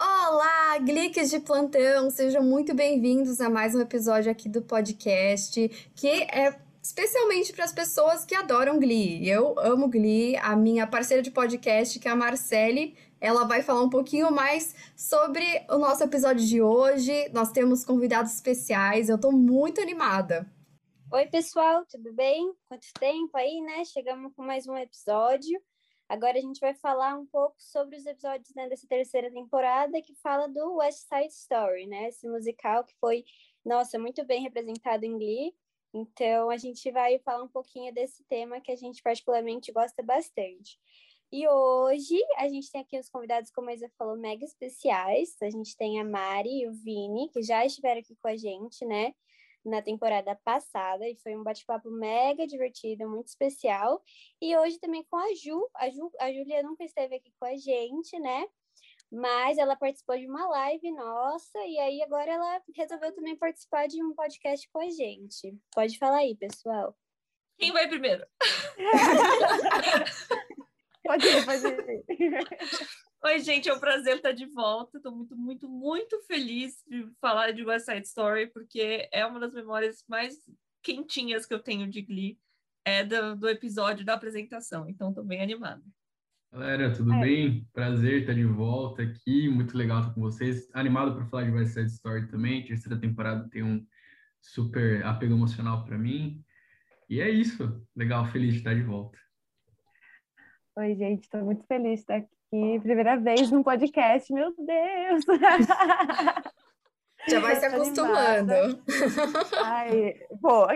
Olá, Gleek de Plantão! Sejam muito bem-vindos a mais um episódio aqui do podcast, que é especialmente para as pessoas que adoram Glee. Eu amo Glee, a minha parceira de podcast, que é a Marcelle. Ela vai falar um pouquinho mais sobre o nosso episódio de hoje. Nós temos convidados especiais, eu tô muito animada. Oi, pessoal, tudo bem? Quanto tempo aí, né? Chegamos com mais um episódio. Agora a gente vai falar um pouco sobre os episódios, né, dessa terceira temporada, que fala do West Side Story, né? Esse musical que foi, nossa, muito bem representado em Glee. Então, a gente vai falar um pouquinho desse tema que a gente particularmente gosta bastante. E hoje a gente tem aqui os convidados, como a Isa falou, mega especiais. A gente tem a Mari e o Vini, que já estiveram aqui com a gente, né, na temporada passada. E foi um bate-papo mega divertido, muito especial. E hoje também com a Ju. A Julia nunca esteve aqui com a gente, né? Mas ela participou de uma live nossa, e aí agora ela resolveu também participar de um podcast com a gente. Pode falar aí, pessoal. Quem vai primeiro? Pode ir. Oi, gente, é um prazer estar de volta. Estou muito, muito, muito feliz de falar de West Side Story, porque é uma das memórias mais quentinhas que eu tenho de Glee, é do episódio da apresentação. Então, estou bem animada. Galera, tudo bem? Prazer estar de volta aqui, muito legal estar com vocês. Animado para falar de West Side Story também, a terceira temporada tem um super apego emocional para mim. E é isso, legal, feliz de estar de volta. Oi, gente, estou muito feliz de estar aqui, primeira vez num podcast, meu Deus! Já vai se acostumando. Ai, pô,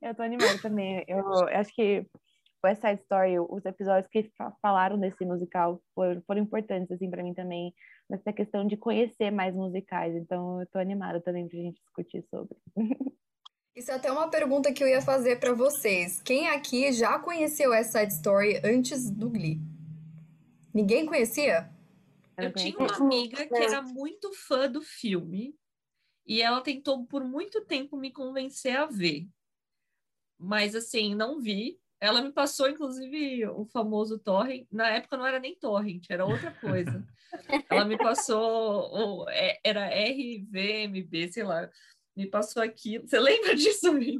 eu tô animada também, eu acho que West Side Story, os episódios que falaram desse musical foram importantes, assim, pra mim também, nessa questão de conhecer mais musicais, então eu tô animada também pra gente discutir sobre. Isso é até uma pergunta que eu ia fazer pra vocês. Quem aqui já conheceu West Side Story antes do Glee? Ninguém conhecia? Eu tinha uma amiga que era muito fã do filme e ela tentou por muito tempo me convencer a ver, mas assim, não vi. Ela me passou, inclusive, o famoso torrent. Na época não era nem torrent, era outra coisa. Ela me passou, era RVMB, sei lá. Me passou aquilo. Você lembra disso, Vini?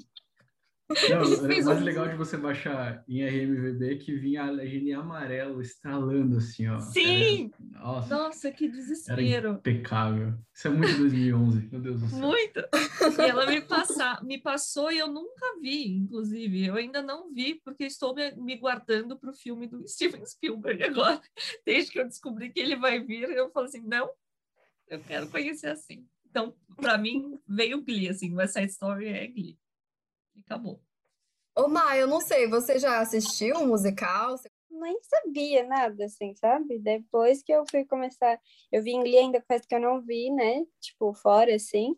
Não, era mais legal de você baixar em RMVB que vinha a legenda em amarelo estralando assim, ó. Sim! Era... Nossa, que desespero. Era impecável. Isso é muito 2011, meu Deus do céu. Muito! E ela me passou e eu nunca vi, inclusive. Eu ainda não vi, porque estou me guardando para o filme do Steven Spielberg agora. Desde que eu descobri que ele vai vir, eu falo assim, não, eu quero conhecer assim. Então, para mim, veio Glee, assim. West Side Story é Glee. Acabou. Ô, Ma, eu não sei, você já assistiu um musical? Nem sabia nada, assim, sabe? Depois que eu fui começar... Eu vi em Glee ainda, parece que eu não vi, né? Tipo, fora, assim.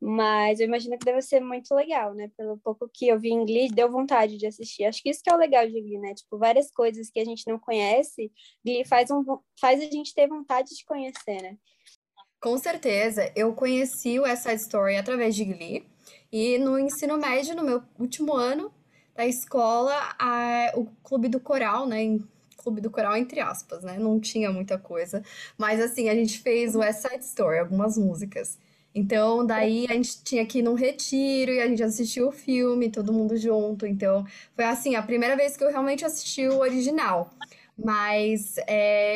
Mas eu imagino que deve ser muito legal, né? Pelo pouco que eu vi em Glee, deu vontade de assistir. Acho que isso que é o legal de Glee, né? Tipo, várias coisas que a gente não conhece, Glee faz a gente ter vontade de conhecer, né? Com certeza. Eu conheci o West Side Story através de Glee. E no ensino médio, no meu último ano da escola, o clube do coral, né? Clube do coral, entre aspas, né? Não tinha muita coisa. Mas, assim, a gente fez o West Side Story, algumas músicas. Então, daí a gente tinha que ir num retiro e a gente assistiu o filme, todo mundo junto. Então, foi, assim, a primeira vez que eu realmente assisti o original. Mas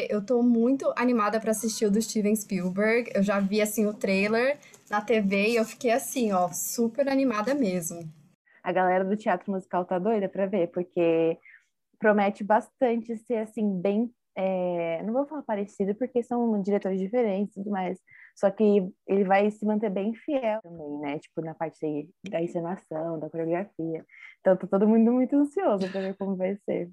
eu tô muito animada pra assistir o do Steven Spielberg. Eu já vi, assim, o trailer na TV e eu fiquei assim, ó, super animada mesmo. A galera do teatro musical tá doida pra ver, porque promete bastante ser, assim, bem... não vou falar parecido, porque são diretores diferentes e tudo mais. Só que ele vai se manter bem fiel também, né? Tipo, na parte da encenação, da coreografia. Então, tá todo mundo muito ansioso pra ver como vai ser.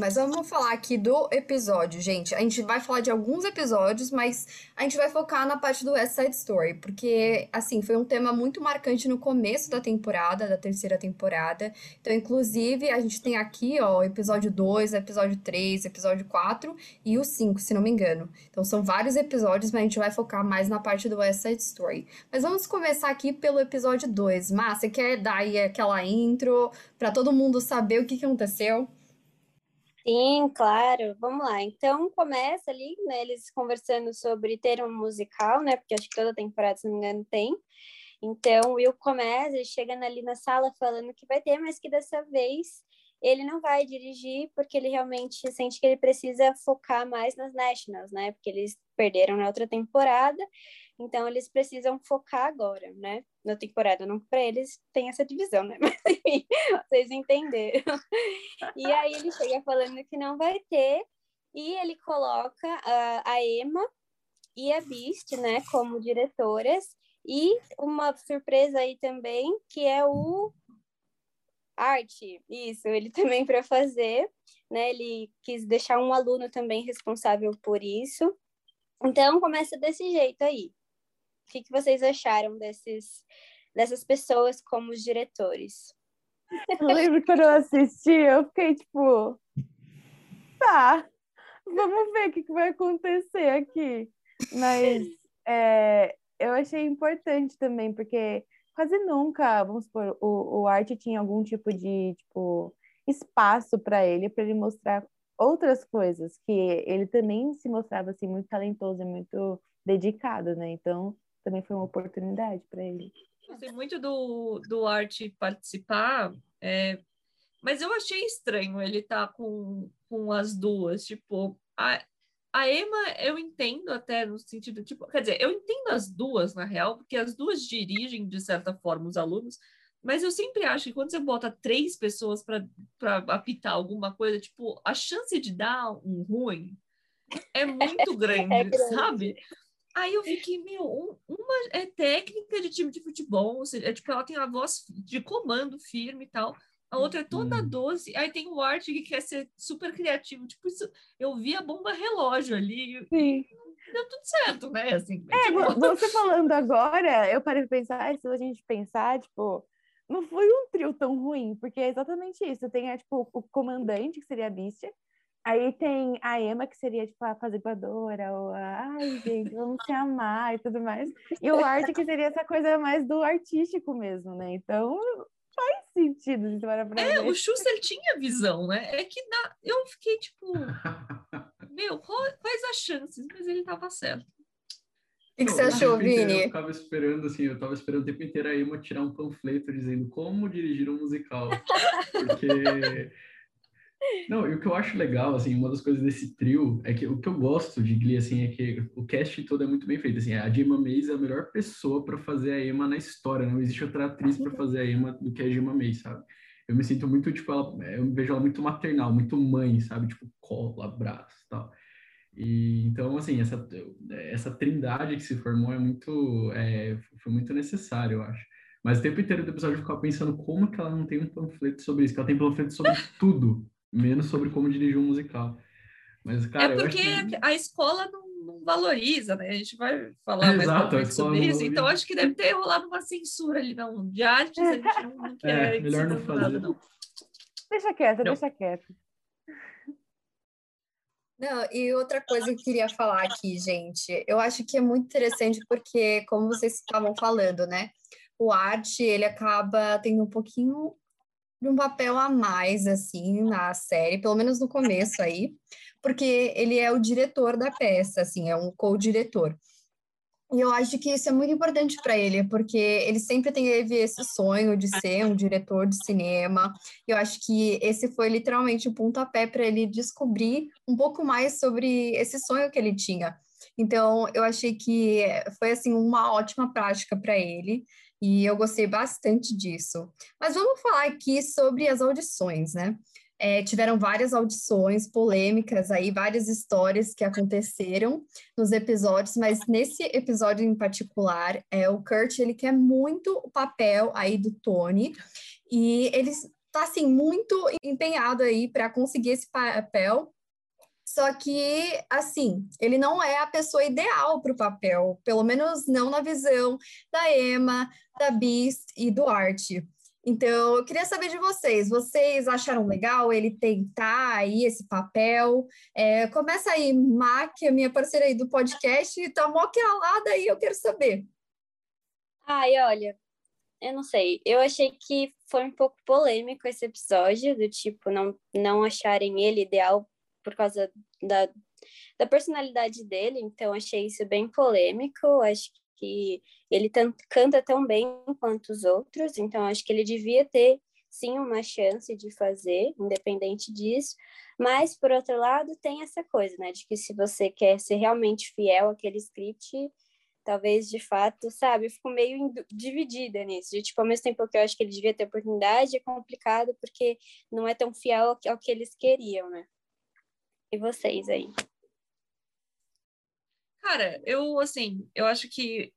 Mas vamos falar aqui do episódio, gente. A gente vai falar de alguns episódios, mas a gente vai focar na parte do West Side Story, porque, assim, foi um tema muito marcante no começo da temporada, da terceira temporada. Então, inclusive, a gente tem aqui, ó, episódio 2, episódio 3, episódio 4 e o 5, se não me engano. Então, são vários episódios, mas a gente vai focar mais na parte do West Side Story. Mas vamos começar aqui pelo episódio 2. Má, você quer dar aí aquela intro pra todo mundo saber o que aconteceu? Sim, claro. Vamos lá. Então, começa ali, né, eles conversando sobre ter um musical, né, porque acho que toda temporada, se não me engano, tem. Então, o Will começa, ele chega ali na sala falando que vai ter, mas que dessa vez ele não vai dirigir, porque ele realmente sente que ele precisa focar mais nas Nationals, né, porque eles perderam na outra temporada, então eles precisam focar agora, né, na temporada, não para eles, tem essa divisão, né, mas enfim, vocês entenderam. E aí ele chega falando que não vai ter, e ele coloca a Emma e a Beast, né, como diretoras, e uma surpresa aí também, que é o Arte, isso, ele também para fazer, né, ele quis deixar um aluno também responsável por isso. Então, começa desse jeito aí. O que vocês acharam dessas pessoas como os diretores? Eu lembro quando eu assisti, eu fiquei tipo, tá, vamos ver o que vai acontecer aqui. Mas eu achei importante também, porque quase nunca, vamos supor, o Art tinha algum tipo de espaço para ele mostrar outras coisas, que ele também se mostrava assim muito talentoso e muito dedicado, né? Então, também foi uma oportunidade para ele. Eu gostei muito do Art participar, mas eu achei estranho ele estar com as duas, A Emma, eu entendo até no sentido, quer dizer, eu entendo as duas, na real, porque as duas dirigem, de certa forma, os alunos, mas eu sempre acho que quando você bota 3 pessoas para apitar alguma coisa, a chance de dar um ruim é muito grande, sabe? Aí eu fiquei, uma é técnica de time de futebol, ou seja, ela tem a voz de comando firme e tal. A outra é toda doce. Aí tem o Art que quer ser super criativo. Isso, eu vi a bomba relógio ali. Sim. Deu tudo certo, né? Assim, você falando agora, eu parei de pensar, se a gente pensar, não foi um trio tão ruim, porque é exatamente isso. Tem, o comandante, que seria a Bístia. Aí tem a Emma, que seria, a apaziguadora, ou ai, gente, vamos se amar e tudo mais. E o Art, que seria essa coisa mais do artístico mesmo, né? Então, faz sentido, gente, o Schuster tinha visão, né? Eu fiquei quais as chances? Mas ele tava certo. O que você achou, Vini? Eu tava esperando o tempo inteiro a Emma tirar um panfleto dizendo como dirigir um musical. Porque... Não, e o que eu acho legal, assim, uma das coisas desse trio é que o que eu gosto de Glee, assim, é que o cast todo é muito bem feito, assim, a Gemma Meis é a melhor pessoa para fazer a Emma na história, não existe outra atriz para fazer a Emma do que a Gemma Meis, sabe? Eu me sinto muito, eu vejo ela muito maternal, muito mãe, sabe? Cola, abraço e tal. E, então, assim, essa trindade que se formou foi muito necessária, eu acho. Mas o tempo inteiro do episódio eu ficava pensando como que ela não tem um panfleto sobre isso, que ela tem panfleto sobre tudo. Menos sobre como dirigir um musical. Mas, cara, porque a escola não valoriza, né? A gente vai falar mais sobre isso. Então, acho que deve ter rolado uma censura ali, não. De artes, a gente não quer... melhor não fazer. Nada, não. Deixa quieto, não. Deixa quieto. Não, e outra coisa que eu queria falar aqui, gente. Eu acho que é muito interessante porque, como vocês estavam falando, né? O Arte, ele acaba tendo um pouquinho... de um papel a mais, assim, na série, pelo menos no começo aí, porque ele é o diretor da peça, assim, é um co-diretor. E eu acho que isso é muito importante para ele, porque ele sempre teve esse sonho de ser um diretor de cinema. E eu acho que esse foi literalmente o pontapé para ele descobrir um pouco mais sobre esse sonho que ele tinha. Então, eu achei que foi, assim, uma ótima prática para ele. E eu gostei bastante disso. Mas vamos falar aqui sobre as audições, né? Tiveram várias audições polêmicas aí, várias histórias que aconteceram nos episódios, mas nesse episódio em particular, o Kurt, ele quer muito o papel aí do Tony, e eles tá assim muito empenhado aí para conseguir esse papel. Só que, assim, ele não é a pessoa ideal para o papel, pelo menos não na visão da Emma, da Beast e do Art. Então, eu queria saber de vocês. Vocês acharam legal ele tentar aí esse papel? É, começa aí, Má, que é a minha parceira aí do podcast, e tá mó calada aí, eu quero saber. Ai, olha, eu não sei. Eu achei que foi um pouco polêmico esse episódio, do tipo, não acharem ele ideal por causa da personalidade dele, então achei isso bem polêmico, acho que ele canta tão bem quanto os outros, então acho que ele devia ter, sim, uma chance de fazer, independente disso, mas, por outro lado, tem essa coisa, né, de que se você quer ser realmente fiel àquele script, talvez, de fato, sabe, eu fico meio dividida nisso, de, tipo, ao mesmo tempo que eu acho que ele devia ter oportunidade, é complicado, porque não é tão fiel ao que eles queriam, né. E vocês aí? Cara, eu acho que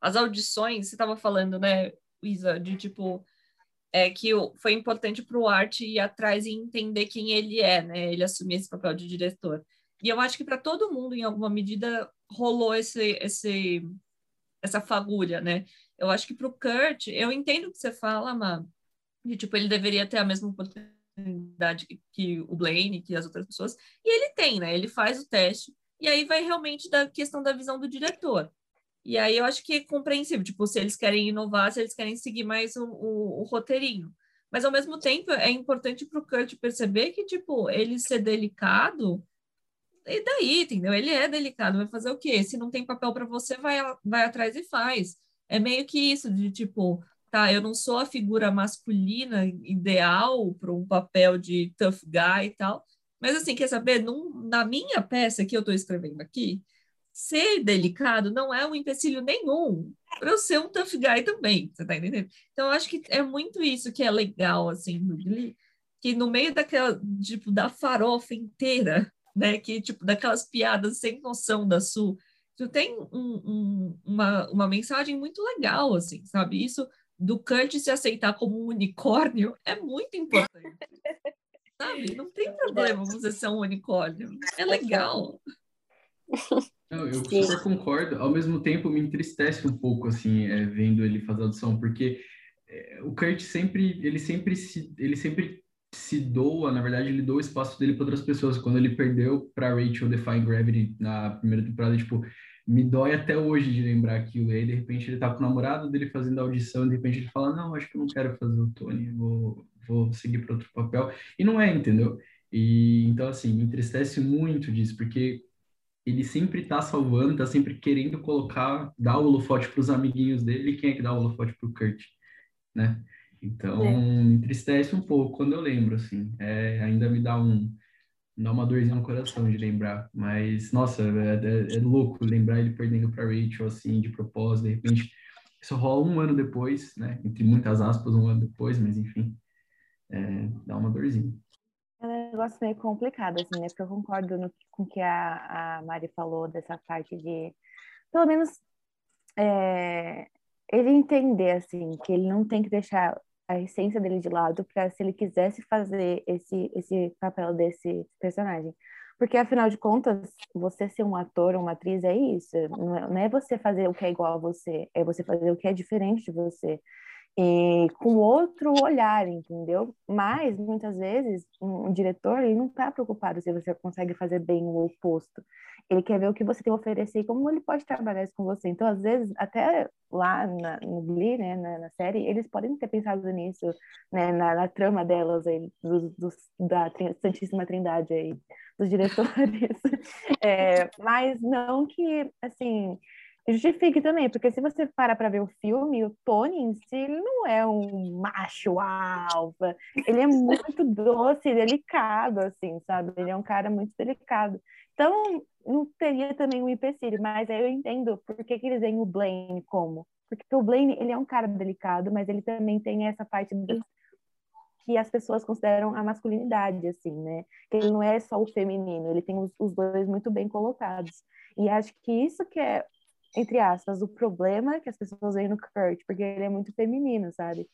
as audições, você estava falando, né, Isa, de tipo, que foi importante pro Art ir atrás e entender quem ele é, né, ele assumir esse papel de diretor. E eu acho que para todo mundo, em alguma medida, rolou essa fagulha, né. Eu acho que pro Kurt, eu entendo o que você fala, Má, de tipo, ele deveria ter a mesma oportunidade que o Blaine, que as outras pessoas, e ele tem, né, ele faz o teste, e aí vai realmente da questão da visão do diretor, e aí eu acho que é compreensível, tipo, se eles querem inovar, se eles querem seguir mais o roteirinho, mas ao mesmo tempo é importante pro Kurt perceber que, tipo, ele ser delicado, e daí, entendeu, ele é delicado, vai fazer o quê? Se não tem papel para você, vai atrás e faz, é meio que isso, de tipo, tá, eu não sou a figura masculina ideal para um papel de tough guy e tal, mas assim, quer saber, na minha peça que eu estou escrevendo aqui, ser delicado não é um empecilho nenhum para eu ser um tough guy também, você tá entendendo? Então eu acho que é muito isso que é legal, assim, no Glee, que no meio daquela, tipo, da farofa inteira, né, que tipo, daquelas piadas sem noção da Su, tu tem uma mensagem muito legal, assim, sabe? Isso do Kurt se aceitar como um unicórnio é muito importante, sabe? Não tem problema você ser um unicórnio, é legal. Eu super concordo, ao mesmo tempo me entristece um pouco, assim, vendo ele fazer audição, porque o Kurt sempre se doa, na verdade, ele doa o espaço dele para outras pessoas. Quando ele perdeu para Rachel Defying Gravity na primeira temporada, tipo, me dói até hoje de lembrar aquilo. E aí, de repente, ele tá com o namorado dele fazendo a audição, de repente ele fala, não, acho que eu não quero fazer o Tony, vou seguir para outro papel. E não é, entendeu? E, então, assim, me entristece muito disso, porque ele sempre tá salvando, tá sempre querendo dar o holofote pros amiguinhos dele. E quem é que dá o holofote pro Kurt, né? Então, me entristece um pouco quando eu lembro, assim. Ainda me dá uma dorzinha no coração de lembrar, mas, nossa, é louco lembrar ele perdendo para Rachel, assim, de propósito, de repente, isso rola um ano depois, né, entre muitas aspas, um ano depois, mas, enfim, dá uma dorzinha. É um negócio meio complicado, assim, né, porque eu concordo com o que a Mari falou dessa parte de, pelo menos, ele entender, assim, que ele não tem que deixar a essência dele de lado para se ele quisesse fazer esse papel desse personagem. Porque, afinal de contas, você ser um ator ou uma atriz é isso. Não é você fazer o que é igual a você, é você fazer o que é diferente de você. E com outro olhar, entendeu? Mas, muitas vezes, um diretor, ele não está preocupado se você consegue fazer bem o oposto. Ele quer ver o que você tem a oferecer e como ele pode trabalhar isso com você. Então, às vezes, até lá no Glee, né, na série, eles podem ter pensado nisso, né, na trama delas, aí, da Santíssima Trindade, aí, dos diretores. Mas não que, assim, justifique também, porque se você parar para ver o filme, o Tony em si, ele não é um macho alfa, ele é muito doce e delicado, assim, sabe? Ele é um cara muito delicado. Então, não teria também um empecilho, mas aí eu entendo por que eles veem o Blaine como. Porque o Blaine, ele é um cara delicado, mas ele também tem essa parte que as pessoas consideram a masculinidade, assim, né? Que ele não é só o feminino, ele tem os dois muito bem colocados. E acho que isso que é, entre aspas, o problema que as pessoas veem no Kurt, porque ele é muito feminino, sabe?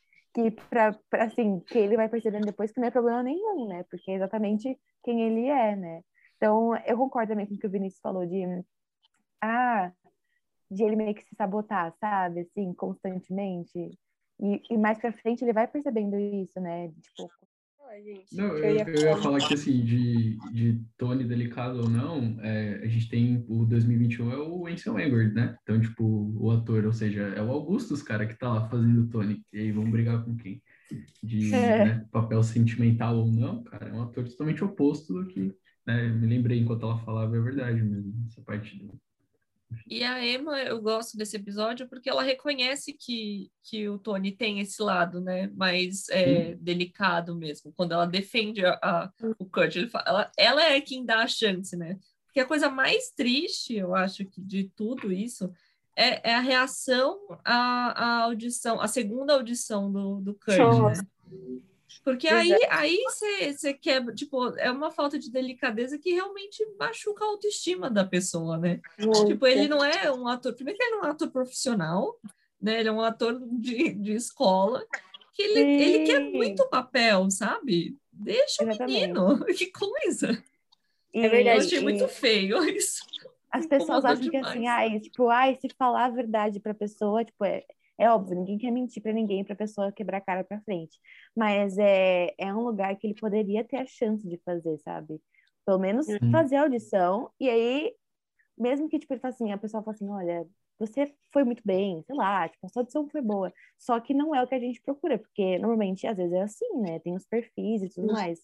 que para assim, que ele vai percebendo depois que não é problema nenhum, né? Porque é exatamente quem ele é, né? Então, eu concordo também com o que o Vinícius falou de ele meio que se sabotar, sabe? Assim, constantemente. E mais pra frente ele vai percebendo isso, né? Tipo... Não, eu ia falar que, assim, de Tony delicado ou não, a gente tem o 2021 é o Anson Anger, né? Então, tipo, o ator, ou seja, é o Augustus, cara, que tá lá fazendo o Tony. E aí, vamos brigar com quem? Né, papel sentimental ou não, cara, é um ator totalmente oposto do que... Né? Me lembrei enquanto ela falava, é verdade mesmo, essa parte do... E a Emma, eu gosto desse episódio porque ela reconhece que o Tony tem esse lado, né, mais delicado mesmo. Quando ela defende o Kurt, ele fala, ela é quem dá a chance, né? Porque a coisa mais triste, eu acho, que de tudo isso é a reação à audição, à segunda audição do Kurt, né? Porque aí você quebra, tipo, é uma falta de delicadeza que realmente machuca a autoestima da pessoa, né? Tipo, ele não é um ator, primeiro que ele não é um ator profissional, né? Ele é um ator de escola, que ele quer muito papel, sabe? Deixa o menino, que coisa! É verdade. Eu achei muito feio isso. As pessoas acham demais. Que assim, se falar a verdade pra pessoa, tipo, é óbvio, ninguém quer mentir pra ninguém, pra pessoa quebrar a cara pra frente. Mas é um lugar que ele poderia ter a chance de fazer, sabe? Pelo menos fazer a audição. E aí, mesmo que, tipo, ele fala assim, a pessoa fala assim, olha, você foi muito bem, sei lá, tipo, a sua audição foi boa. Só que não é o que a gente procura, porque normalmente, às vezes, é assim, né? Tem os perfis e tudo mais.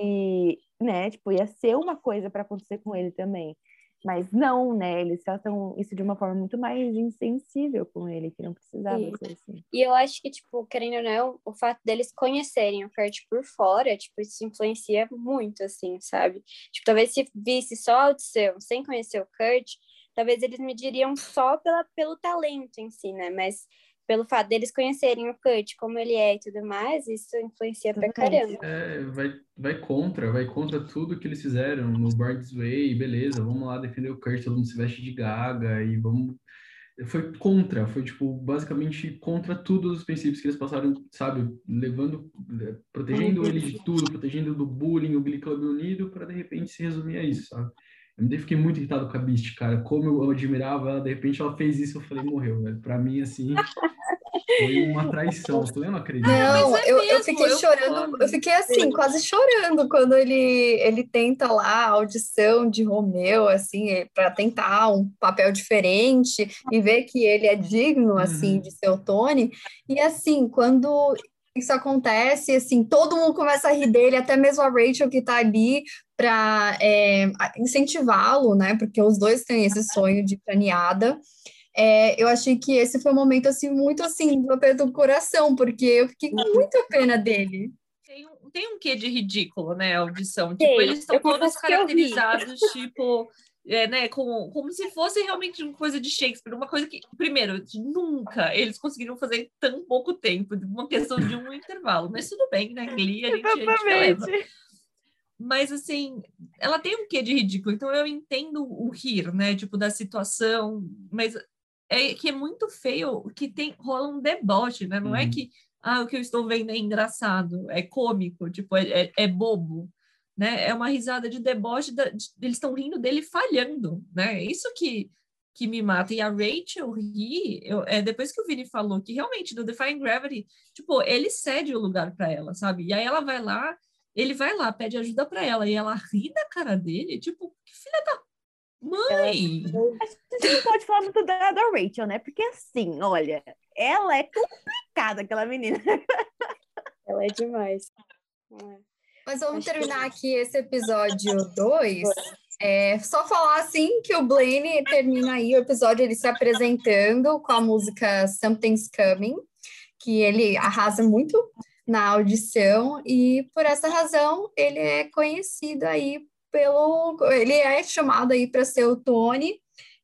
E, né, tipo, ia ser uma coisa pra acontecer com ele também. Mas não, né? Eles tratam isso de uma forma muito mais insensível com ele, que não precisava ser assim. E eu acho que, tipo, querendo ou não, o fato deles conhecerem o Kurt por fora, tipo, isso influencia muito, assim, sabe? Tipo, talvez se visse só a audição, sem conhecer o Kurt, talvez eles mediriam só pelo talento em si, né? Mas pelo fato deles conhecerem o Kurt, como ele é e tudo mais, isso influencia pra caramba. Vai contra tudo que eles fizeram no Bart's Way, beleza, vamos lá defender o Kurt, todo mundo se veste de Gaga e vamos... Foi tipo, basicamente contra todos os princípios que eles passaram, sabe, protegendo ele de tudo, protegendo do bullying, o Glee Club Unido, pra de repente se resumir a isso, sabe? Eu fiquei muito irritado com a Beast, cara. Como eu admirava ela, de repente ela fez isso, eu falei, morreu, velho. Pra mim, assim, foi uma traição. Eu não acredito. Não, eu fiquei chorando. Eu fiquei, assim, quase chorando quando ele tenta lá a audição de Romeu, assim, pra tentar um papel diferente e ver que ele é digno, assim, de ser o Tony. E, assim, quando... isso acontece, assim, todo mundo começa a rir dele, até mesmo a Rachel que tá ali para incentivá-lo, né, porque os dois têm esse sonho de planeada. Eu achei que esse foi um momento, assim, muito, assim, do coração, porque eu fiquei com muita pena dele. Tem um quê de ridículo, né, a audição, tipo, eles estão todos caracterizados, tipo... né, como se fosse realmente uma coisa de Shakespeare, uma coisa que, primeiro, nunca eles conseguiram fazer em tão pouco tempo, uma questão de um intervalo, mas tudo bem, né, Glee, a gente leva. Mas, assim, ela tem um quê de ridículo, então eu entendo o rir, né, tipo, da situação, mas é que é muito feio, que rola um deboche, né, não é que, o que eu estou vendo é engraçado, é cômico, tipo, é bobo. Né? É uma risada de deboche, eles estão rindo dele falhando, né? Isso que me mata. E a Rachel ri, depois que o Vini falou que realmente do Defying Gravity, tipo, ele cede o lugar para ela, sabe? E aí ela vai lá, ele vai lá, pede ajuda para ela, e ela ri da cara dele, tipo, que filha da mãe! A gente não pode falar muito da Rachel, né? Porque assim, olha, ela é complicada, aquela menina. Ela é demais. Mas vamos terminar aqui esse episódio 2. Só falar, assim, que o Blaine termina aí o episódio ele se apresentando com a música Something's Coming, que ele arrasa muito na audição, e por essa razão ele é conhecido aí ele é chamado aí para ser o Tony,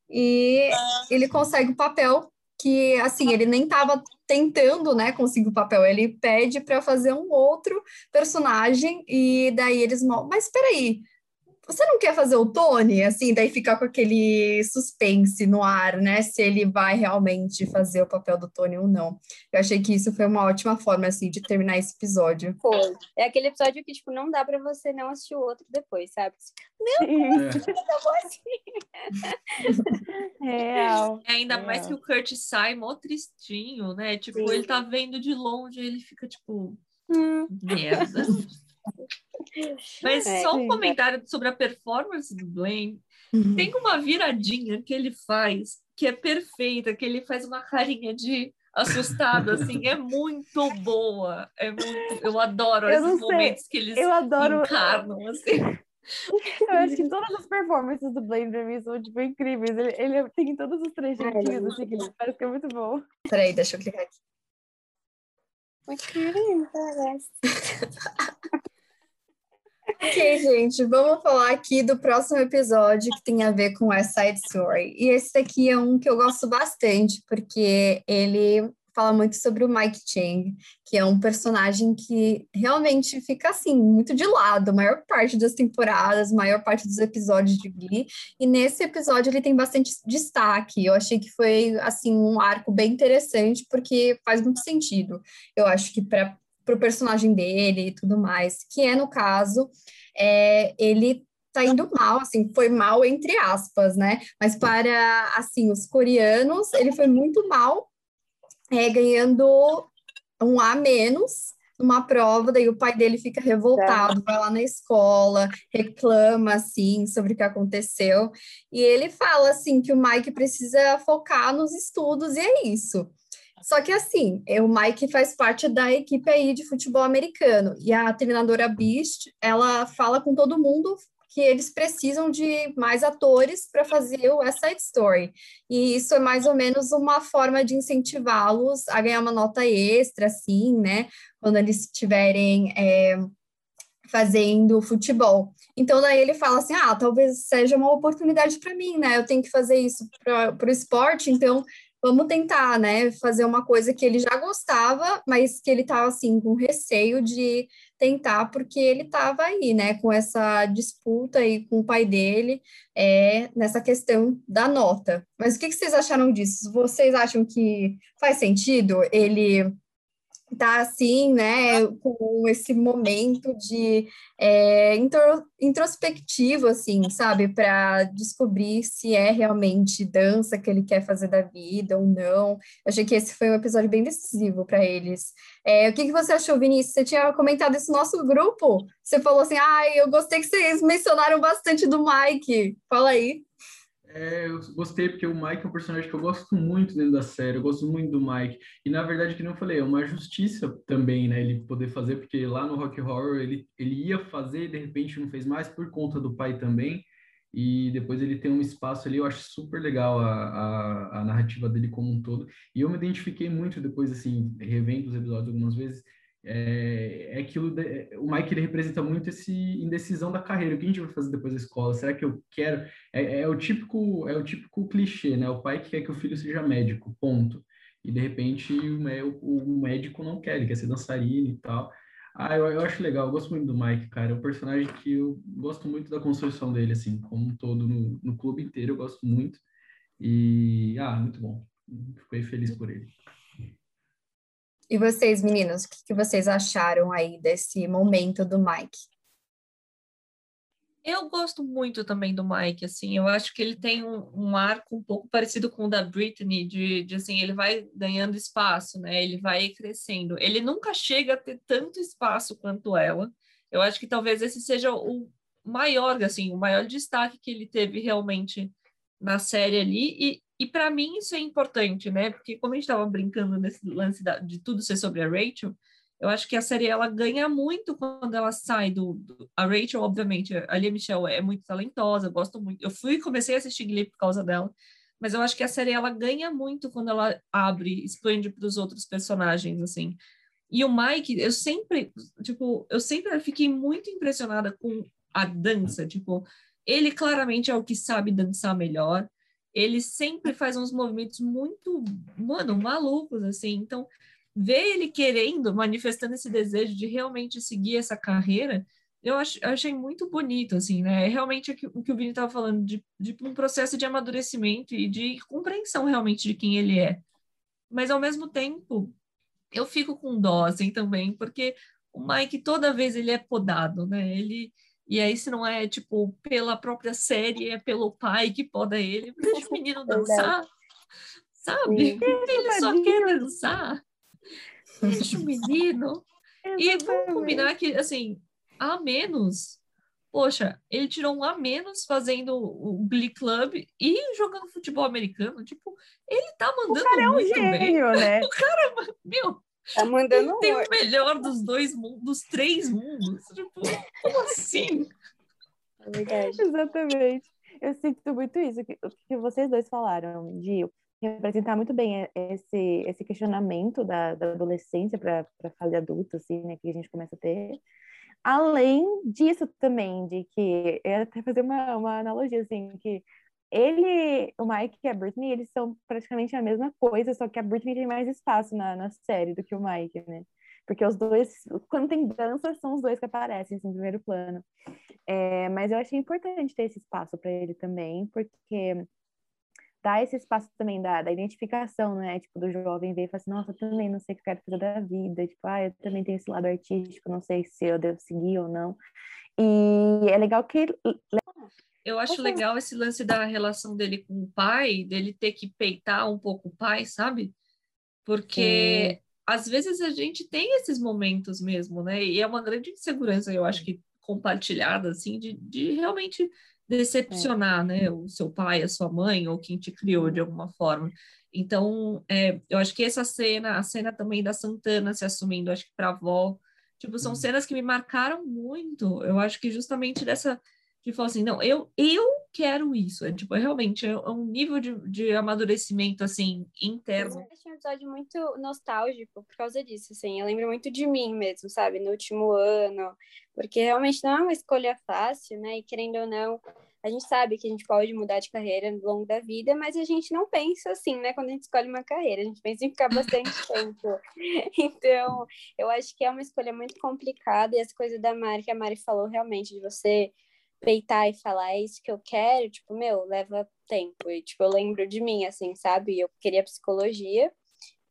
e ele consegue o papel que, assim, ele nem estava tentando, né, conseguir o papel, ele pede para fazer um outro personagem, e daí eles... Mas espera aí, Você não quer fazer o Tony, assim, daí ficar com aquele suspense no ar, né? Se ele vai realmente fazer o papel do Tony ou não. Eu achei que isso foi uma ótima forma, assim, de terminar esse episódio. Foi. É aquele episódio que, tipo, não dá pra você não assistir o outro depois, sabe? Não, não acabou assim. Real. É, ainda mais que o Kurt sai mó tristinho, né? Tipo, sim, ele tá vendo de longe e ele fica, tipo... Merda. Mas só um comentário sobre a performance do Blaine. Tem uma viradinha que ele faz que é perfeita, que ele faz uma carinha de assustado, assim, é muito boa. É muito... Eu adoro esses momentos que eles encarnam, assim. Eu acho que todas as performances do Blaine pra mim são, tipo, incríveis. Ele tem todos os trechinhos, assim, que ele faz, que é muito bom. Peraí, deixa eu clicar aqui. Muito lindo, parece. Ok, gente, vamos falar aqui do próximo episódio que tem a ver com West Side Story. E esse daqui é um que eu gosto bastante, porque ele fala muito sobre o Mike Chang, que é um personagem que realmente fica, assim, muito de lado, a maior parte das temporadas, a maior parte dos episódios de Glee, e nesse episódio ele tem bastante destaque. Eu achei que foi, assim, um arco bem interessante, porque faz muito sentido, eu acho que para o personagem dele e tudo mais, que é, no caso, ele tá indo mal, assim, foi mal entre aspas, né? Mas para, assim, os coreanos, ele foi muito mal, ganhando um A menos numa prova, daí o pai dele fica revoltado, vai lá na escola, reclama, assim, sobre o que aconteceu, e ele fala, assim, que o Mike precisa focar nos estudos, e é isso. Só que, assim, o Mike faz parte da equipe aí de futebol americano, e a treinadora Beast, ela fala com todo mundo que eles precisam de mais atores para fazer o West Side Story. E isso é mais ou menos uma forma de incentivá-los a ganhar uma nota extra, assim, né? Quando eles estiverem fazendo futebol. Então, daí ele fala assim, talvez seja uma oportunidade para mim, né? Eu tenho que fazer isso para o esporte, então... Vamos tentar, né, fazer uma coisa que ele já gostava, mas que ele estava, assim, com receio de tentar, porque ele estava aí, né, com essa disputa aí com o pai dele, nessa questão da nota. Mas o que vocês acharam disso? Vocês acham que faz sentido ele tá, assim, né, com esse momento de introspectivo, assim, sabe, para descobrir se é realmente dança que ele quer fazer da vida ou não? Eu achei que esse foi um episódio bem decisivo para eles. O que você achou, Vinícius? Você tinha comentado isso no nosso grupo, você falou assim, eu gostei que vocês mencionaram bastante do Mike, fala aí. Eu gostei, porque o Mike é um personagem que eu gosto muito dentro da série, eu gosto muito do Mike. E, na verdade, que nem eu falei, é uma justiça também, né, ele poder fazer, porque lá no Rock Horror ele ia fazer e, de repente, não fez mais por conta do pai também. E depois ele tem um espaço ali, eu acho super legal a narrativa dele como um todo. E eu me identifiquei muito depois, assim, revendo os episódios algumas vezes. O Mike, ele representa muito essa indecisão da carreira. O que a gente vai fazer depois da escola? Será que eu quero? É o típico clichê, né? O pai que quer que o filho seja médico, ponto. E, de repente, o médico não quer, ele quer ser dançarino e tal. Eu acho legal, eu gosto muito do Mike, cara. É um personagem que eu gosto muito da construção dele, assim, como um todo, no clube inteiro, eu gosto muito. E, muito bom. Fiquei feliz por ele. E vocês, meninos, o que vocês acharam aí desse momento do Mike? Eu gosto muito também do Mike, assim, eu acho que ele tem um arco um pouco parecido com o da Britney, de assim, ele vai ganhando espaço, né, ele vai crescendo, ele nunca chega a ter tanto espaço quanto ela. Eu acho que talvez esse seja o maior destaque que ele teve realmente na série ali, e para mim isso é importante, né? Porque como a gente estava brincando nesse lance de tudo ser sobre a Rachel, eu acho que a série, ela ganha muito quando ela sai a Rachel, obviamente, a Lia Michelle é muito talentosa, eu gosto muito. Eu comecei a assistir Glee por causa dela, mas eu acho que a série, ela ganha muito quando ela abre, expande para os outros personagens, assim. E o Mike, eu sempre fiquei muito impressionada com a dança, tipo, ele claramente é o que sabe dançar melhor. Ele sempre faz uns movimentos muito, malucos, assim. Então, ver ele querendo, manifestando esse desejo de realmente seguir essa carreira, eu achei muito bonito, assim, né? Realmente o que o Vini estava falando, de um processo de amadurecimento e de compreensão realmente de quem ele é. Mas, ao mesmo tempo, eu fico com dó, assim, também, porque o Mike, toda vez, ele é podado, né? Ele... E aí, se não é, tipo, pela própria série, é pelo pai que poda ele. Deixa o menino dançar, sabe? Sim. Ele só quer dançar. Deixa o menino. E vamos combinar que, assim, a menos... Poxa, ele tirou um a menos fazendo o Glee Club e jogando futebol americano. Tipo, ele tá mandando muito bem. O cara é um gênio, né? O cara, meu... Tá mandando um. Tem o melhor dos dois mundos, dos três mundos. Tipo, como assim? É verdade. Exatamente. Eu sinto muito isso. O que vocês dois falaram de representar muito bem esse questionamento da adolescência para a fase adulta, assim, né? Que a gente começa a ter. Além disso também, de que... Eu ia até fazer uma analogia, assim, que... o Mike e a Britney, eles são praticamente a mesma coisa, só que a Britney tem mais espaço na série do que o Mike, né? Porque os dois, quando tem dança, são os dois que aparecem, assim, em primeiro plano. Mas eu achei importante ter esse espaço para ele também, porque dá esse espaço também da identificação, né? Tipo, do jovem ver e falar assim, nossa, eu também não sei o que eu quero fazer da vida. Tipo, eu também tenho esse lado artístico, não sei se eu devo seguir ou não. E é legal que... Eu acho legal esse lance da relação dele com o pai, dele ter que peitar um pouco o pai, sabe? Porque às vezes a gente tem esses momentos mesmo, né? E é uma grande insegurança, eu acho que compartilhada, assim, de realmente decepcionar, né? O seu pai, a sua mãe, ou quem te criou de alguma forma. Então, eu acho que essa cena, a cena também da Santana se assumindo, acho que pra avó, tipo, são cenas que me marcaram muito. Eu acho que justamente dessa... de falar assim, não, eu quero isso. É tipo, realmente, é um nível de amadurecimento, assim, interno. Eu acho um episódio muito nostálgico por causa disso, assim. Eu lembro muito de mim mesmo, sabe? No último ano. Porque realmente não é uma escolha fácil, né? E querendo ou não, a gente sabe que a gente pode mudar de carreira ao longo da vida, mas a gente não pensa assim, né? Quando a gente escolhe uma carreira, a gente pensa em ficar bastante tempo. Então, eu acho que é uma escolha muito complicada. E essa coisa da Mari, que a Mari falou realmente, de você... peitar e falar, é isso que eu quero, tipo, meu, leva tempo. E, tipo, eu lembro de mim, assim, sabe? Eu queria psicologia.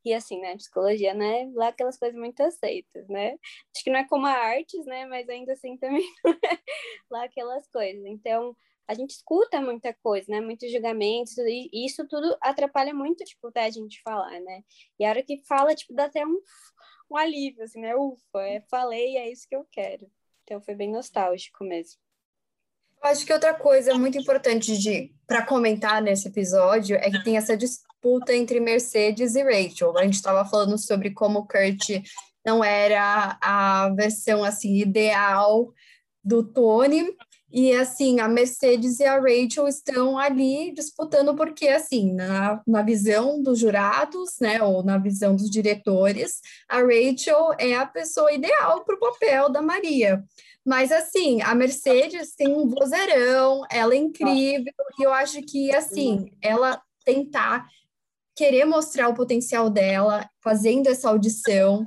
E, assim, né? Psicologia, né? Lá aquelas coisas muito aceitas, né? Acho que não é como a artes, né? Mas ainda assim também não é lá aquelas coisas. Então, a gente escuta muita coisa, né? Muitos julgamentos. E isso tudo atrapalha muito, tipo, da gente falar, né? E a hora que fala, tipo, dá até um alívio, assim, né? Ufa, falei, é isso que eu quero. Então, foi bem nostálgico mesmo. Eu acho que outra coisa muito importante para comentar nesse episódio é que tem essa disputa entre Mercedes e Rachel. A gente estava falando sobre como o Kurt não era a versão assim, ideal do Tony. E assim, a Mercedes e a Rachel estão ali disputando porque, assim, na visão dos jurados, né, ou na visão dos diretores, a Rachel é a pessoa ideal para o papel da Maria. Mas, assim, a Mercedes tem um vozeirão, ela é incrível, e eu acho que, assim, ela tentar querer mostrar o potencial dela, fazendo essa audição,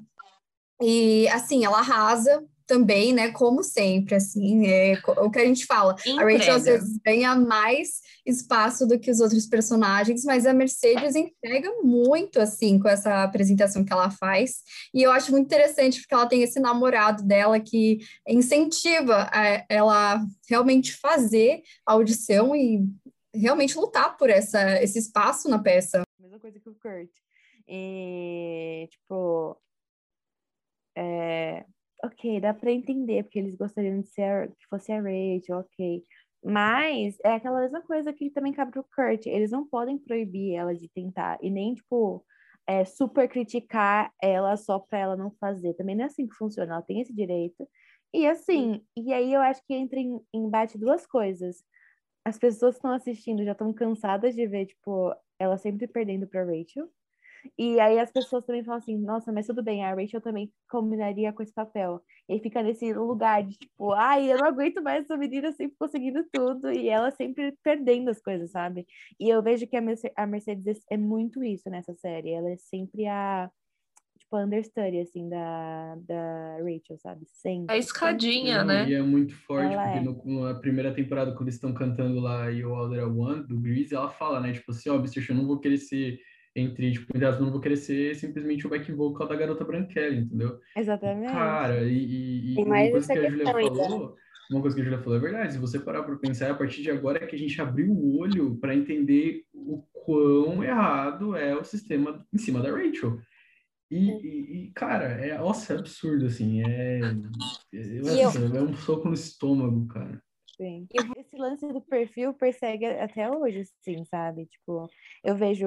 e, assim, ela arrasa também, né, como sempre, assim, o que a gente fala. Entrega. A Rachel, às vezes, ganha mais espaço do que os outros personagens, mas a Mercedes entrega muito, assim, com essa apresentação que ela faz, e eu acho muito interessante porque ela tem esse namorado dela que incentiva ela realmente fazer a audição e realmente lutar por esse espaço na peça. Mesma coisa que o Kurt. E, tipo... Ok, dá pra entender, porque eles gostariam de que fosse a Rachel, ok. Mas é aquela mesma coisa que também cabe pro Kurt. Eles não podem proibir ela de tentar. E nem, tipo, super criticar ela só pra ela não fazer. Também não é assim que funciona. Ela tem esse direito. E assim, e aí eu acho que entra em embate duas coisas. As pessoas que estão assistindo já estão cansadas de ver, tipo, ela sempre perdendo pra Rachel. E aí as pessoas também falam assim, nossa, mas tudo bem, a Rachel também combinaria com esse papel. E aí fica nesse lugar de tipo, eu não aguento mais essa menina sempre conseguindo tudo, e ela sempre perdendo as coisas, sabe? E eu vejo que a Mercedes é muito isso nessa série, ela é sempre a tipo a understudy, assim, da Rachel, sabe? Sempre. A escadinha, né? E é muito forte, ela porque na primeira temporada, quando eles estão cantando lá You All That One, do Grease, ela fala, né? Tipo assim, ó, eu não vou querer ser... eu não vou querer ser simplesmente o back vocal da garota branquela, entendeu? Exatamente. Cara, e uma coisa que a Julia falou... Uma coisa que a Julia falou é verdade, se você parar para pensar, a partir de agora é que a gente abriu o olho para entender o quão errado é o sistema em cima da Rachel. E cara, é absurdo, assim, é um soco no estômago, cara. Sim. E esse lance do perfil persegue até hoje, assim, sabe? Tipo, eu vejo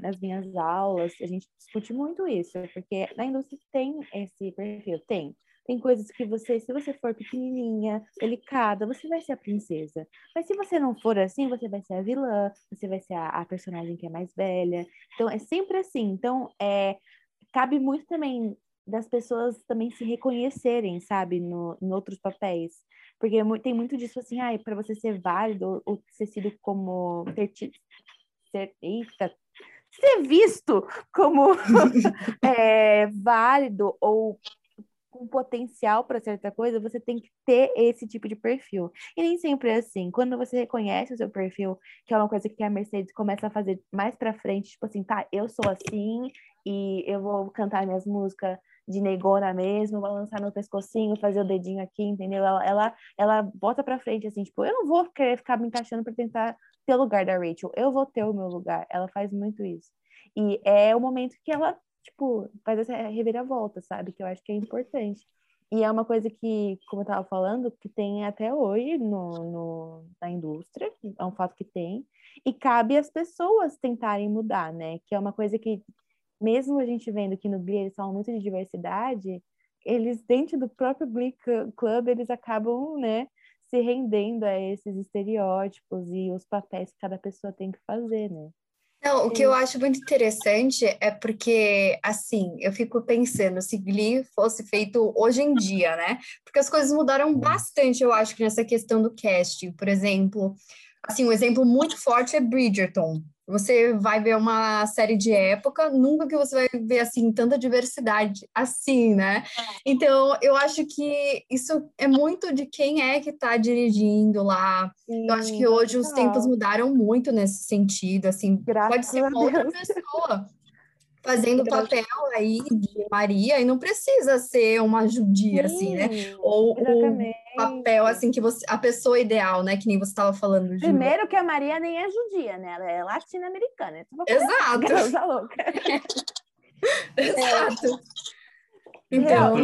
nas minhas aulas, a gente discute muito isso, porque na indústria tem esse perfil, Tem coisas que você, se você for pequenininha, delicada, você vai ser a princesa. Mas se você não for assim, você vai ser a vilã, você vai ser a personagem que é mais velha. Então, é sempre assim. Então, cabe muito também das pessoas também se reconhecerem, sabe? Em outros papéis. Porque tem muito disso assim, para você ser válido ou ser sido como... ser visto como válido ou... com potencial para certa coisa, você tem que ter esse tipo de perfil. E nem sempre é assim. Quando você reconhece o seu perfil, que é uma coisa que a Mercedes começa a fazer mais para frente, tipo assim, tá, eu sou assim e eu vou cantar minhas músicas de negona mesmo, balançar meu pescocinho, fazer o dedinho aqui, entendeu? Ela bota para frente, assim, tipo, eu não vou querer ficar me encaixando para tentar ter o lugar da Rachel. Eu vou ter o meu lugar. Ela faz muito isso. E é o momento que ela tipo, faz essa reviravolta, sabe? Que eu acho que é importante. E é uma coisa que, como eu tava falando, que tem até hoje na indústria, é um fato que tem, e cabe às pessoas tentarem mudar, né? Que é uma coisa que, mesmo a gente vendo que no Glee eles falam muito de diversidade, eles, dentro do próprio Glee Club, eles acabam, né, se rendendo a esses estereótipos e os papéis que cada pessoa tem que fazer, né? Não, o que eu acho muito interessante é porque, assim, eu fico pensando se Glee fosse feito hoje em dia, né? Porque as coisas mudaram bastante, eu acho, nessa questão do casting. Por exemplo, assim, um exemplo muito forte é Bridgerton. Você vai ver uma série de época, nunca que você vai ver, assim, tanta diversidade assim, né? Então, eu acho que isso é muito de quem é que tá dirigindo lá. Sim, eu acho que hoje os tempos mudaram muito nesse sentido, assim. Graças pode ser uma outra pessoa fazendo papel aí de Maria, e não precisa ser uma judia, assim, né? Ou um papel, assim, que você... A pessoa ideal, né? Que nem você estava falando. Julia. Primeiro que a Maria nem é judia, né? Ela é latino-americana. Exato. Louca. Exato. Então,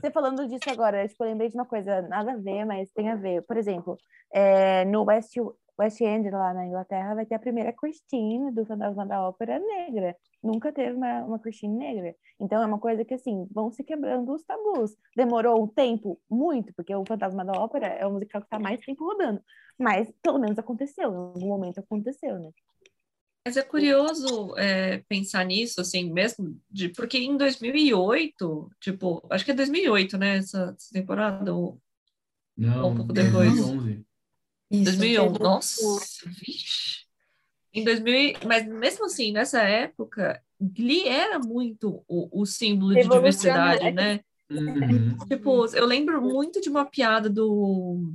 você falando disso agora, tipo, eu lembrei de uma coisa, nada a ver, mas tem a ver. Por exemplo, no West End, lá na Inglaterra, vai ter a primeira Christine do Fantasma da Ópera negra. Nunca teve uma Christine negra. Então, é uma coisa que, assim, vão se quebrando os tabus. Demorou um tempo, muito, porque o Fantasma da Ópera é o musical que está mais tempo rodando. Mas, pelo menos, aconteceu. Em algum momento, aconteceu, né? Mas é curioso pensar nisso, assim, mesmo, porque em 2008, tipo, acho que é 2008, né, essa temporada, ou um pouco depois. 2011. Isso, 2011, nossa, vixe. Em 2000, mas mesmo assim, nessa época, Glee era muito o símbolo de diversidade, né? Uhum. Tipo, eu lembro muito de uma piada do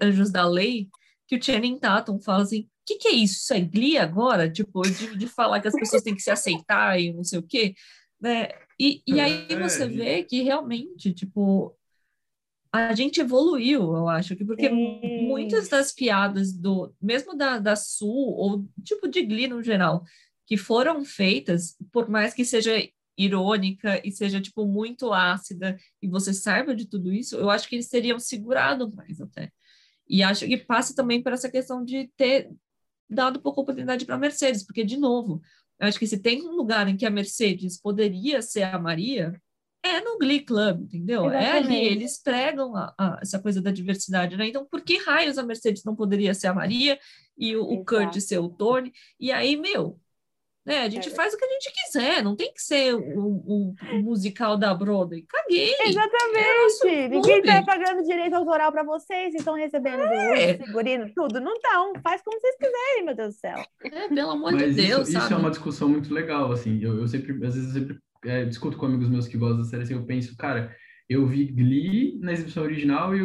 Anjos da Lei, que o Channing Tatum fala assim, o que é isso? Isso é Glee agora? Tipo, de falar que as pessoas têm que se aceitar e não sei o quê, né? E aí você vê que realmente, tipo, a gente evoluiu, eu acho, porque muitas das piadas, mesmo da Su, ou tipo de Glee no geral, que foram feitas, por mais que seja irônica e seja, tipo, muito ácida, e você saiba de tudo isso, eu acho que eles seriam segurado mais até. E acho que passa também por essa questão de ter dado pouca oportunidade para a Mercedes, porque, de novo, eu acho que se tem um lugar em que a Mercedes poderia ser a Maria, no Glee Club, entendeu? Exatamente. É ali, eles pregam essa coisa da diversidade, né? Então, por que raios a Mercedes não poderia ser a Maria e o Kurt ser o Tony? E aí, né? A gente faz o que a gente quiser, não tem que ser um musical da Broadway. Caguei! Exatamente! Ninguém tá pagando direito autoral pra vocês, estão recebendo figurino, tudo. Não estão, faz como vocês quiserem, meu Deus do céu. É, pelo amor de Deus, isso, sabe? Isso é uma discussão muito legal, assim. Eu sempre, às vezes, eu sempre discuto com amigos meus que gostam da série, assim, eu penso, cara, eu vi Glee na exibição original e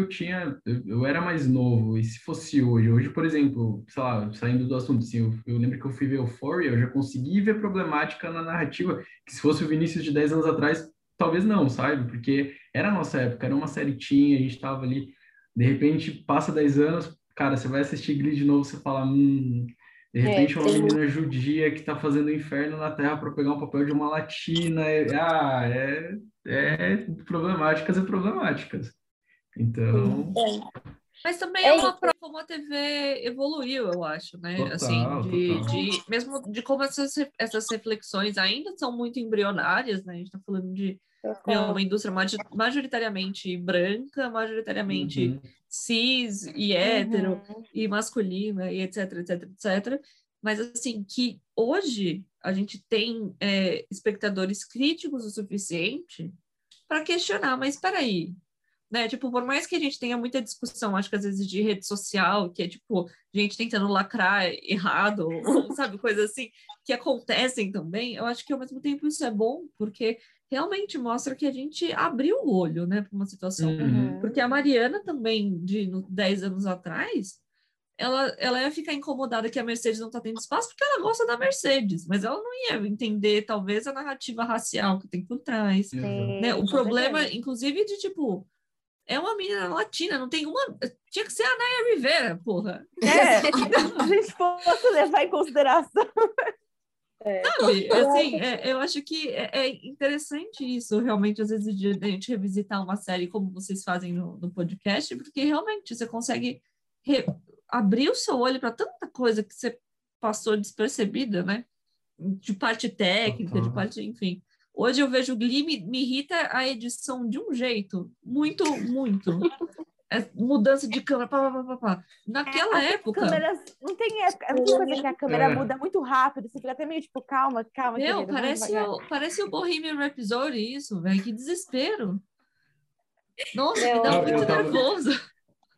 eu era mais novo, e se fosse hoje, por exemplo, sei lá, saindo do assunto, assim, eu lembro que eu fui ver Euphoria, eu já consegui ver problemática na narrativa, que se fosse o Vinícius de 10 anos atrás, talvez não, sabe? Porque era a nossa época, era uma série teen, a gente tava ali, de repente, passa 10 anos, cara, você vai assistir Glee de novo, você fala, de repente uma menina judia que tá fazendo o inferno na Terra para pegar um papel de uma latina, problemáticas e problemáticas. Então... Mas também é uma prova como a TV evoluiu, eu acho, né? Total, assim, mesmo de como essas reflexões ainda são muito embrionárias, né? A gente está falando de uma indústria majoritariamente branca, majoritariamente cis e hétero e masculina e etc, etc, etc. Mas, assim, que hoje a gente tem espectadores críticos o suficiente para questionar, mas espera aí, né? Tipo, por mais que a gente tenha muita discussão, acho que às vezes de rede social, que é tipo, gente tentando lacrar errado, ou, sabe, coisas assim, que acontecem também, eu acho que ao mesmo tempo isso é bom, porque realmente mostra que a gente abriu o olho, né, para uma situação. Porque a Mariana também, de 10 anos atrás, ela ia ficar incomodada que a Mercedes não está tendo espaço porque ela gosta da Mercedes, mas ela não ia entender, talvez, a narrativa racial que tem por trás. Sim, né? O problema, inclusive, de tipo, é uma menina latina, não tem uma... Tinha que ser a Naya Rivera, porra. Se a gente fosse levar em consideração. Sabe? Assim, eu acho que é interessante isso, realmente, às vezes, de a gente revisitar uma série como vocês fazem no podcast, porque realmente você consegue... abrir o seu olho para tanta coisa que você passou despercebida, né? De parte técnica, de parte... Enfim. Hoje eu vejo o Glee, me irrita a edição de um jeito. Muito, muito. Mudança de câmera, pá. Naquela época... Câmeras, não tem época. É muita coisa que a câmera muda muito rápido. Você fica até meio tipo, calma. Meu, parece o Bohemian Rhapsody isso, velho. Que desespero. Nossa, me dá muito nervoso.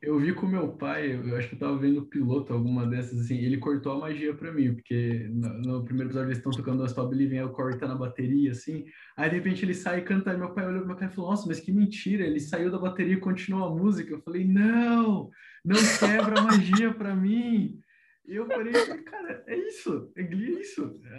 Eu vi com meu pai, eu acho que eu tava vendo o piloto, alguma dessas, assim, ele cortou a magia pra mim, porque no primeiro episódio eles estão tocando a Stop Living, aí o Corey tá na bateria, assim, aí de repente ele sai e canta, e meu pai olhou pra minha cara e falou, nossa, mas que mentira, ele saiu da bateria e continuou a música, eu falei, não quebra a magia pra mim, e eu parei, cara, é isso,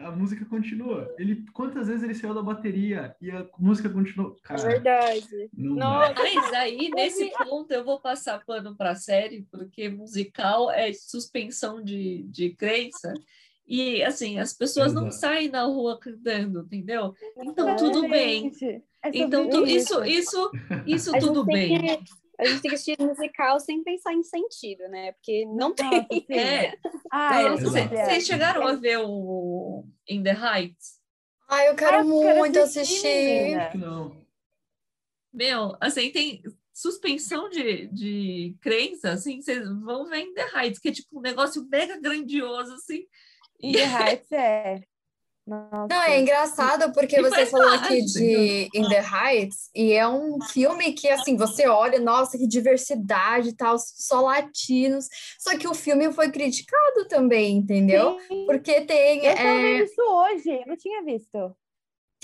a música continua, quantas vezes ele saiu da bateria e a música continuou, cara. Verdade. Mas aí, nesse ponto, eu vou passar pano para a série, porque musical é suspensão de crença, e, assim, as pessoas não saem na rua cantando, entendeu? Então, tudo bem. Então, isso tudo bem. A gente tem que assistir musical sem pensar em sentido, né? Porque não tem. Vocês chegaram a ver o In The Heights? Eu quero muito assistir. Não. Meu, assim, tem suspensão de crença, assim, vocês vão ver In The Heights, que é tipo um negócio mega grandioso, assim. In The Heights Nossa. Não, é engraçado porque você falou aqui de In The Heights e é um filme que, assim, você olha, nossa, que diversidade e tal, só latinos, só que o filme foi criticado também, entendeu? Sim. Porque tem... Eu tava vendo isso hoje, eu não tinha visto.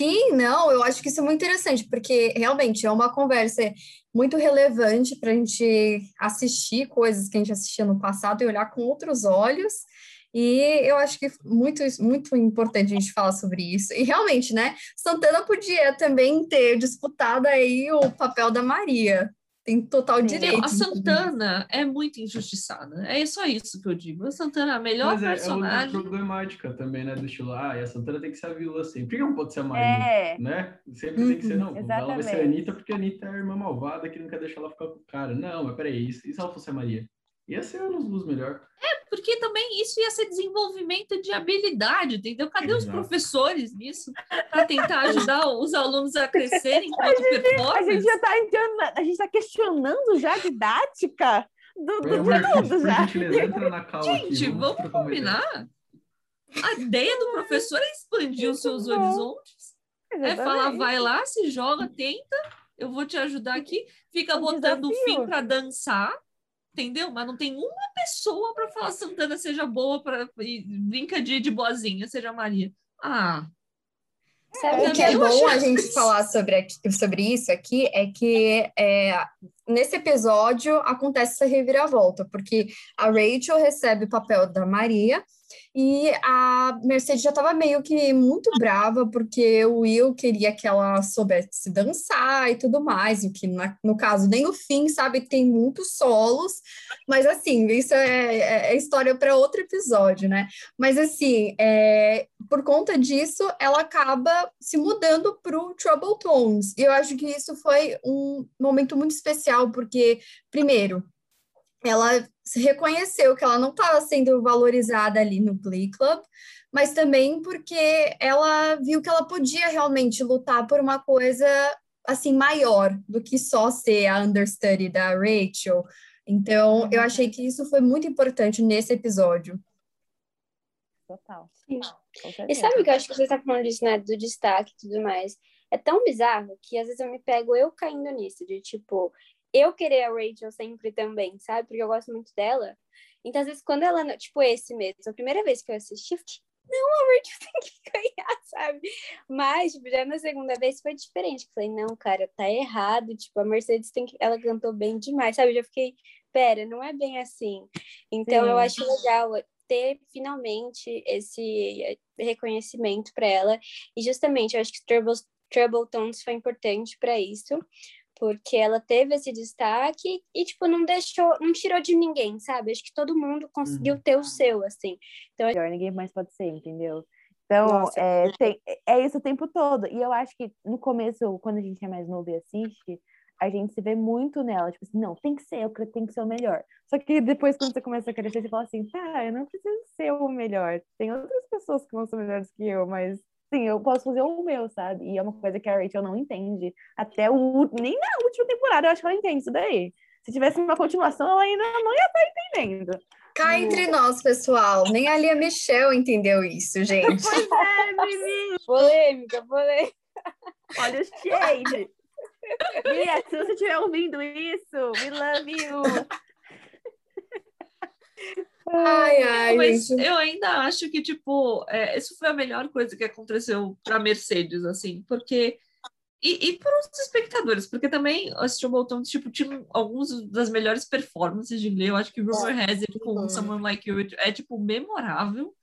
Sim, não, eu acho que isso é muito interessante, porque realmente é uma conversa muito relevante pra gente assistir coisas que a gente assistia no passado e olhar com outros olhos. E eu acho que é muito, muito importante a gente falar sobre isso. E realmente, né, Santana podia também ter disputado aí o papel da Maria. Tem total direito. Não, a Santana é muito injustiçada. É só isso que eu digo. A Santana é a melhor personagem. É uma problemática também, né, do estilo. E a Santana tem que ser a vilã sempre. Por que não pode ser a Maria, né? Sempre tem que ser, não. Exatamente. Ela vai ser a Anitta porque a Anitta é a irmã malvada que não quer deixar ela ficar com o cara. Não, mas peraí, e se ela fosse a Maria? Ia ser a luz melhor. Porque também isso ia ser desenvolvimento de habilidade, entendeu? Cadê os professores nisso? Para tentar ajudar os alunos a crescerem enquanto performance? A gente já está questionando já a didática de tudo já. Gente, vamos combinar? A ideia do professor é expandir os seus horizontes. É falar, vai lá, se joga, tenta, eu vou te ajudar aqui. Fica botando o fim para dançar, entendeu? Mas não tem uma pessoa para falar, Santana, seja boa, e brinca de boazinha, seja Maria. Ah... O que é bom a gente falar sobre isso aqui é que nesse episódio acontece essa reviravolta, porque a Rachel recebe o papel da Maria e a Mercedes já estava meio que muito brava, porque o Will queria que ela soubesse dançar e tudo mais, o que no caso nem o Finn sabe, que tem muitos solos, mas assim, isso é história para outro episódio, né? Mas assim, por conta disso, ela acaba se mudando para o Troubletones, e eu acho que isso foi um momento muito especial, porque, primeiro, ela reconheceu que ela não estava sendo valorizada ali no Glee Club, mas também porque ela viu que ela podia realmente lutar por uma coisa, assim, maior do que só ser a understudy da Rachel. Então, eu achei que isso foi muito importante nesse episódio. Total. Sim. E sabe o que eu acho que você está falando disso, né? Do destaque e tudo mais. É tão bizarro que, às vezes, eu me pego eu caindo nisso, de, tipo... Eu querer a Rachel sempre também, sabe? Porque eu gosto muito dela. Então, às vezes, quando ela... Tipo, esse mesmo. A primeira vez que eu assisti, eu fiquei... Não, a Rachel tem que ganhar, sabe? Mas, tipo, já na segunda vez foi diferente. Eu falei, não, cara, tá errado. Tipo, a Mercedes tem que... Ela cantou bem demais, sabe? Eu já fiquei... Pera, não é bem assim. Então, eu acho legal ter, finalmente, esse reconhecimento pra ela. E, justamente, eu acho que Troubletones foi importante pra isso. Porque ela teve esse destaque e, tipo, não tirou de ninguém, sabe? Acho que todo mundo conseguiu ter o seu, assim. Então, ninguém mais pode ser, entendeu? Então, é isso o tempo todo. E eu acho que, no começo, quando a gente é mais novo e assiste, a gente se vê muito nela. Tipo assim, não, tem que ser, eu tenho que ser o melhor. Só que depois, quando você começa a crescer, você fala assim, tá, eu não preciso ser o melhor. Tem outras pessoas que vão ser melhores que eu, mas... Sim, eu posso fazer o meu, sabe? E é uma coisa que a Rachel não entende. Nem na última temporada eu acho que ela entende isso daí. Se tivesse uma continuação, ela ainda não ia estar entendendo. Cá entre nós, pessoal. Nem a Lia Michelle entendeu isso, gente. Pois é, menino. Polêmica. Olha o shade. Lia, se você estiver ouvindo isso, we love you. Mas gente, eu ainda acho que, tipo, isso foi a melhor coisa que aconteceu pra Mercedes, assim, porque... E para os espectadores, porque também assistiu o Bolton, tipo, tinha algumas das melhores performances de Glee. Eu acho que Rumor Has It com Someone Like You é, tipo, memorável.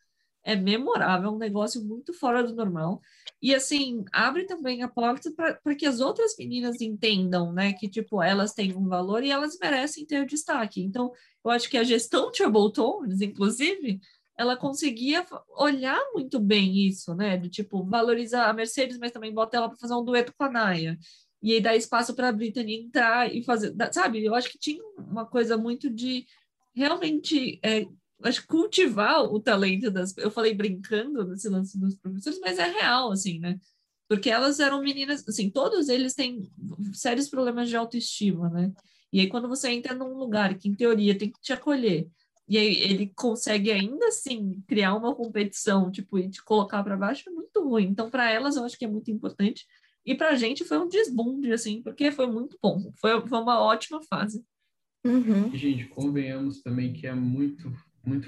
É memorável, um negócio muito fora do normal. E, assim, abre também a porta para que as outras meninas entendam, né? Que, tipo, elas têm um valor e elas merecem ter o destaque. Então, eu acho que a gestão Troubletones, inclusive, ela conseguia olhar muito bem isso, né? De, tipo, valorizar a Mercedes, mas também bota ela para fazer um dueto com a Naya. E aí dá espaço para a Britney entrar e fazer... Sabe? Eu acho que tinha uma coisa muito de realmente... acho que cultivar o talento das... Eu falei brincando nesse lance dos professores, mas é real, assim, né? Porque elas eram meninas... Assim, todos eles têm sérios problemas de autoestima, né? E aí, quando você entra num lugar que, em teoria, tem que te acolher, e aí ele consegue, ainda assim, criar uma competição, tipo, e te colocar para baixo, é muito ruim. Então, para elas, eu acho que é muito importante. E pra gente, foi um desbunde, assim, porque foi muito bom. Foi uma ótima fase. Uhum. Gente, convenhamos também que é muito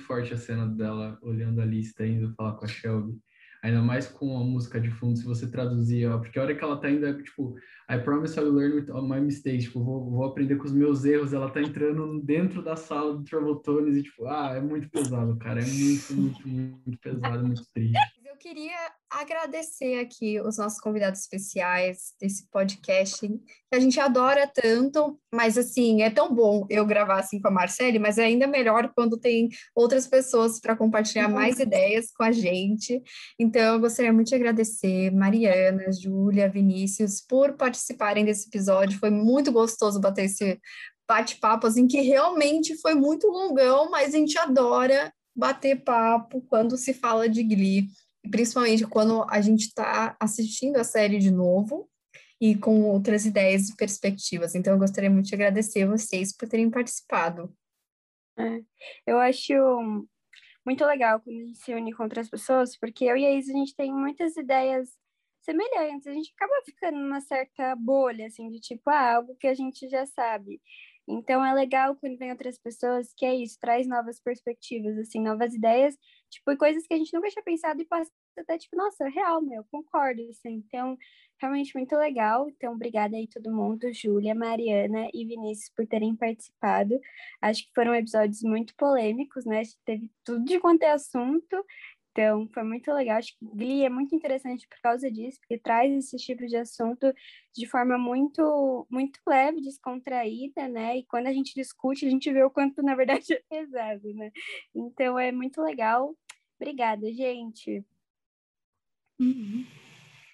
forte a cena dela olhando a lista e indo falar com a Shelby. Ainda mais com a música de fundo, se você traduzir, ó, porque a hora que ela tá indo é tipo, I promise I'll learn with all my mistakes, tipo, vou aprender com os meus erros. Ela tá entrando dentro da sala do Troubletones e tipo, é muito pesado, cara. É muito pesado, muito triste. Eu queria agradecer aqui os nossos convidados especiais desse podcast, que a gente adora tanto, mas assim, é tão bom eu gravar assim com a Marcelle, mas é ainda melhor quando tem outras pessoas para compartilhar mais ideias com a gente. Então, eu gostaria muito de agradecer Mariana, Júlia, Vinícius, por participarem desse episódio. Foi muito gostoso bater esse bate-papo, assim, que realmente foi muito longão, mas a gente adora bater papo quando se fala de Glee. Principalmente quando a gente está assistindo a série de novo e com outras ideias e perspectivas. Então, eu gostaria muito de agradecer a vocês por terem participado. Eu acho muito legal quando a gente se une com outras pessoas, porque eu e a Isa, a gente tem muitas ideias semelhantes, a gente acaba ficando numa certa bolha, assim, de tipo, algo que a gente já sabe. Então, é legal quando vem outras pessoas, que é isso, traz novas perspectivas, assim, novas ideias, tipo, coisas que a gente nunca tinha pensado e passa até, tipo, nossa, real, meu, concordo, assim. Então, realmente muito legal. Então, obrigada aí todo mundo, Júlia, Mariana e Vinícius por terem participado. Acho que foram episódios muito polêmicos, né? Teve tudo de quanto é assunto. Então, foi muito legal. Acho que Glee é muito interessante por causa disso, porque traz esse tipo de assunto de forma muito, muito leve, descontraída, né? E quando a gente discute, a gente vê o quanto, na verdade, é pesado, né? Então, é muito legal. Obrigada, gente. Uhum.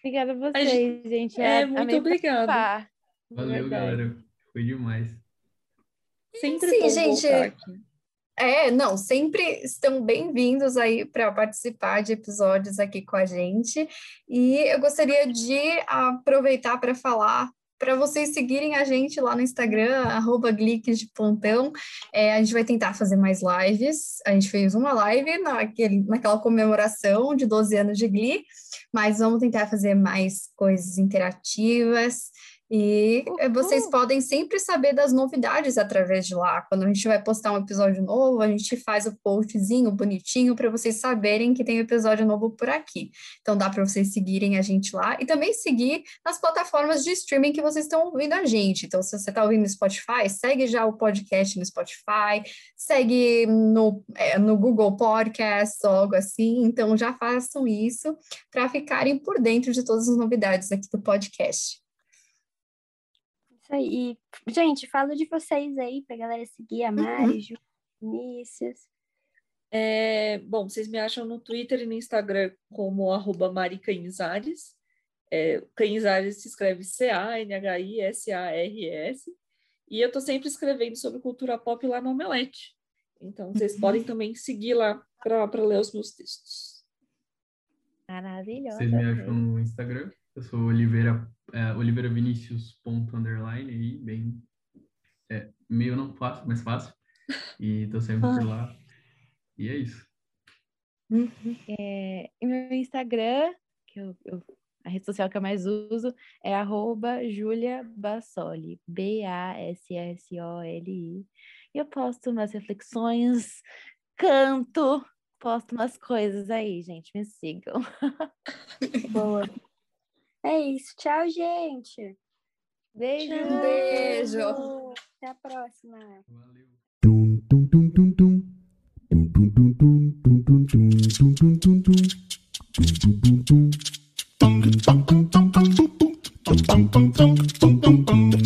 Obrigada a vocês, gente. É muito obrigada. Valeu, galera. Foi demais. Sempre sim, gente. Não, sempre estão bem-vindos aí para participar de episódios aqui com a gente. E eu gostaria de aproveitar para falar para vocês seguirem a gente lá no Instagram, @Gleek de Plantão. A gente vai tentar fazer mais lives. A gente fez uma live naquela comemoração de 12 anos de Glee, mas vamos tentar fazer mais coisas interativas. E vocês podem sempre saber das novidades através de lá. Quando a gente vai postar um episódio novo, a gente faz o postzinho bonitinho para vocês saberem que tem um episódio novo por aqui. Então dá para vocês seguirem a gente lá e também seguir nas plataformas de streaming que vocês estão ouvindo a gente. Então, se você está ouvindo no Spotify, segue já o podcast no Spotify, segue no Google Podcast, algo assim. Então já façam isso para ficarem por dentro de todas as novidades aqui do podcast. E, gente, fala de vocês aí pra galera seguir a Mari, Ju, Vinícius. Bom, vocês me acham no Twitter e no Instagram como @Mari Canizares. Canizares se escreve Canisares. E eu tô sempre escrevendo sobre cultura pop lá no Omelete. Então, vocês podem também seguir lá para ler os meus textos. Maravilhosa. Vocês me acham no Instagram? Eu sou Oliveira Vinícius _ aí, bem... meio não fácil, mas fácil. E tô sempre por lá. E é isso. E meu Instagram, que a rede social que eu mais uso, é @JuliaBassoli. BASSOLI. E eu posto umas reflexões, canto, posto umas coisas aí, gente. Me sigam. Boa. É isso. Tchau, gente. Beijo. Tchau. Beijo. Até a próxima. Valeu.